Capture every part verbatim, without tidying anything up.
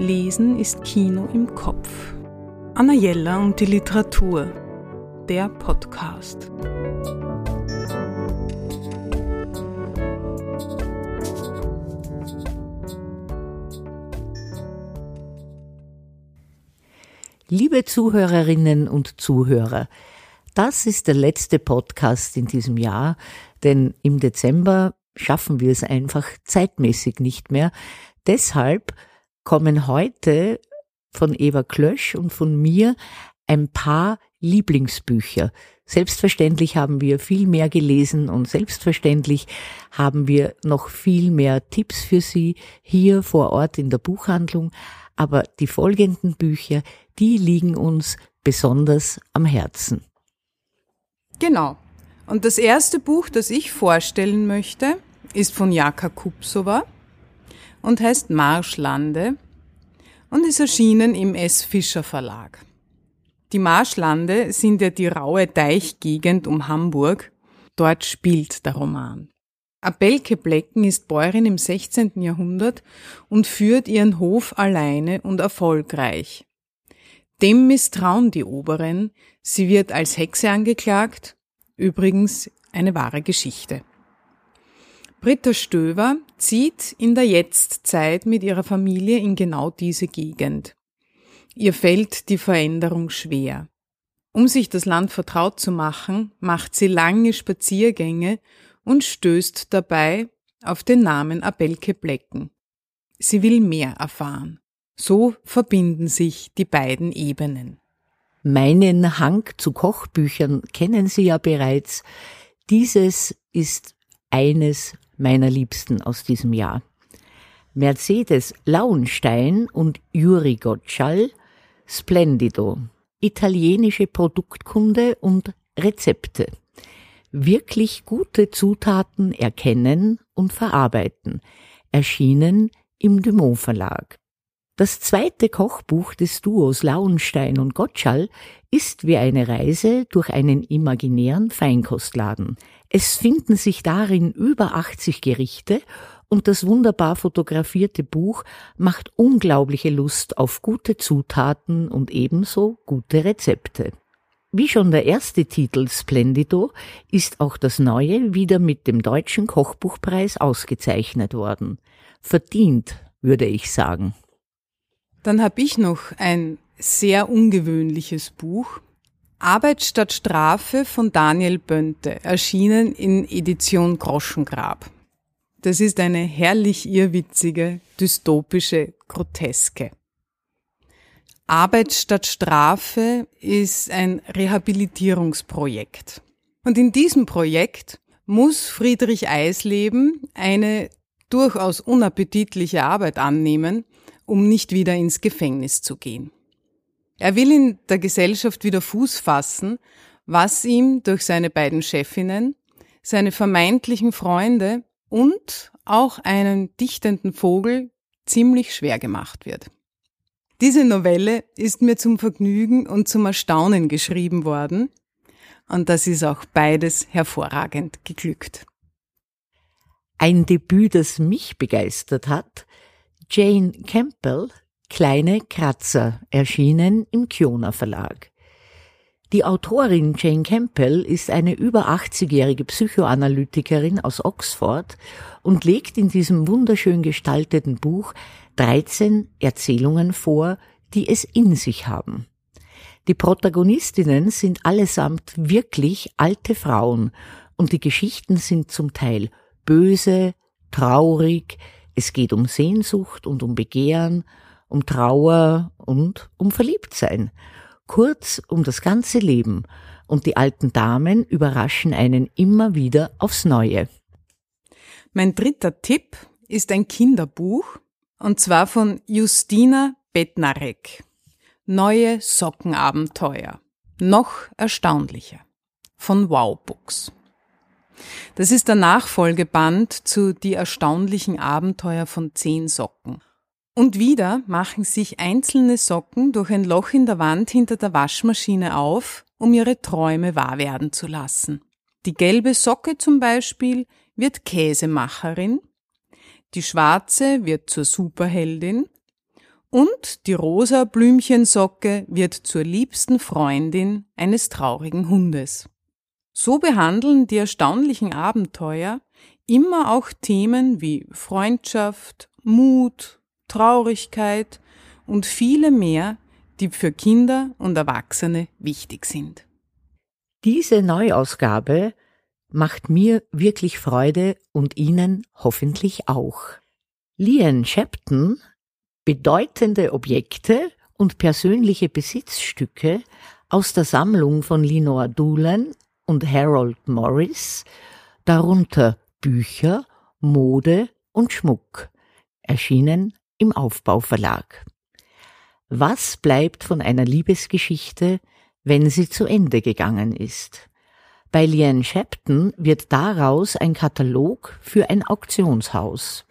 Lesen ist Kino im Kopf. Anna Jeller und die Literatur. Der Podcast. Liebe Zuhörerinnen und Zuhörer, das ist der letzte Podcast in diesem Jahr, denn im Dezember schaffen wir es einfach zeitmäßig nicht mehr. Deshalb kommen heute von Eva Klösch und von mir ein paar Lieblingsbücher. Selbstverständlich haben wir viel mehr gelesen und selbstverständlich haben wir noch viel mehr Tipps für Sie hier vor Ort in der Buchhandlung. Aber die folgenden Bücher, die liegen uns besonders am Herzen. Genau. Und das erste Buch, das ich vorstellen möchte, ist von Jarka Kubsova und heißt Marschlande und ist erschienen im S. Fischer Verlag. Die Marschlande sind ja die raue Teichgegend um Hamburg. Dort spielt der Roman. Abelke Plecken ist Bäuerin im sechzehnten Jahrhundert und führt ihren Hof alleine und erfolgreich. Dem misstrauen die Oberen, sie wird als Hexe angeklagt, übrigens eine wahre Geschichte. Britta Stöwer zieht in der Jetztzeit mit ihrer Familie in genau diese Gegend. Ihr fällt die Veränderung schwer. Um sich das Land vertraut zu machen, macht sie lange Spaziergänge und stößt dabei auf den Namen Abelke Plecken. Sie will mehr erfahren. So verbinden sich die beiden Ebenen. Meinen Hang zu Kochbüchern kennen Sie ja bereits. Dieses ist eines meiner Liebsten aus diesem Jahr. Mercedes Lauenstein und Juri Gottschall, Splendido, italienische Produktkunde und Rezepte. Wirklich gute Zutaten erkennen und verarbeiten, erschienen im Dumont Verlag. Das zweite Kochbuch des Duos Lauenstein und Gottschall ist wie eine Reise durch einen imaginären Feinkostladen. Es finden sich darin über achtzig Gerichte und das wunderbar fotografierte Buch macht unglaubliche Lust auf gute Zutaten und ebenso gute Rezepte. Wie schon der erste Titel Splendido ist auch das neue wieder mit dem Deutschen Kochbuchpreis ausgezeichnet worden. Verdient, würde ich sagen. Dann habe ich noch ein sehr ungewöhnliches Buch. Arbeit statt Strafe von Daniel Boente, erschienen in Edition Groschengrab. Das ist eine herrlich irrwitzige, dystopische Groteske. Arbeit statt Strafe ist ein Rehabilitierungsprojekt. Und in diesem Projekt muss Friedrich Eisleben eine durchaus unappetitliche Arbeit annehmen, um nicht wieder ins Gefängnis zu gehen. Er will in der Gesellschaft wieder Fuß fassen, was ihm durch seine beiden Chefinnen, seine vermeintlichen Freunde und auch einen dichtenden Vogel ziemlich schwer gemacht wird. Diese Novelle ist mir zum Vergnügen und zum Erstaunen geschrieben worden und das ist auch beides hervorragend geglückt. Ein Debüt, das mich begeistert hat, Jane Campbell, Kleine Kratzer, erschienen im Kjona Verlag. Die Autorin Jane Campbell ist eine über achtzigjährige Psychoanalytikerin aus Oxford und legt in diesem wunderschön gestalteten Buch dreizehn Erzählungen vor, die es in sich haben. Die Protagonistinnen sind allesamt wirklich alte Frauen und die Geschichten sind zum Teil böse, traurig, es geht um Sehnsucht und um Begehren, um Trauer und um Verliebtsein. Kurz um das ganze Leben und die alten Damen überraschen einen immer wieder aufs Neue. Mein dritter Tipp ist ein Kinderbuch und zwar von Justyna Bednarek. Neue Socken-Abenteuer. Noch erstaunlicher. Von WOOW Books. Das ist der Nachfolgeband zu Die erstaunlichen Abenteuer von zehn Socken. Und wieder machen sich einzelne Socken durch ein Loch in der Wand hinter der Waschmaschine auf, um ihre Träume wahr werden zu lassen. Die gelbe Socke zum Beispiel wird Käsemacherin, die schwarze wird zur Superheldin Und die rosa Blümchensocke wird zur liebsten Freundin eines traurigen Hundes. So behandeln die erstaunlichen Abenteuer immer auch Themen wie Freundschaft, Mut, Traurigkeit und viele mehr, die für Kinder und Erwachsene wichtig sind. Diese Neuausgabe macht mir wirklich Freude und Ihnen hoffentlich auch. Leanne Shapton, bedeutende Objekte und persönliche Besitzstücke aus der Sammlung von Leonore Doolan und Harold Morris, darunter Bücher, Mode und Schmuck, erschienen im Aufbauverlag. Was bleibt von einer Liebesgeschichte, wenn sie zu Ende gegangen ist? Bei Leanne Shapton wird daraus ein Katalog für ein Auktionshaus.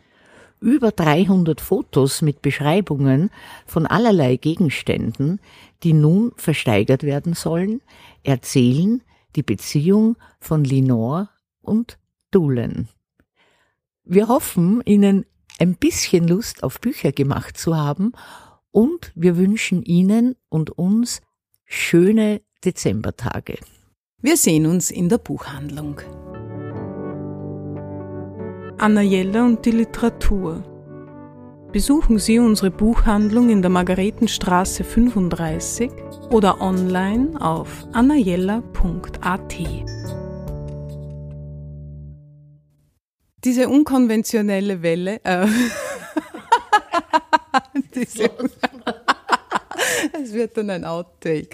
Über dreihundert Fotos mit Beschreibungen von allerlei Gegenständen, die nun versteigert werden sollen, erzählen die Beziehung von Leonore und Doolan. Wir hoffen, Ihnen ein bisschen Lust auf Bücher gemacht zu haben, und wir wünschen Ihnen und uns schöne Dezembertage. Wir sehen uns in der Buchhandlung. Anna Jeller und die Literatur. Besuchen Sie unsere Buchhandlung in der Margaretenstraße fünfunddreißig oder online auf anna jeller punkt a t. Diese unkonventionelle Welle... Äh, diese, es wird dann ein Outtake.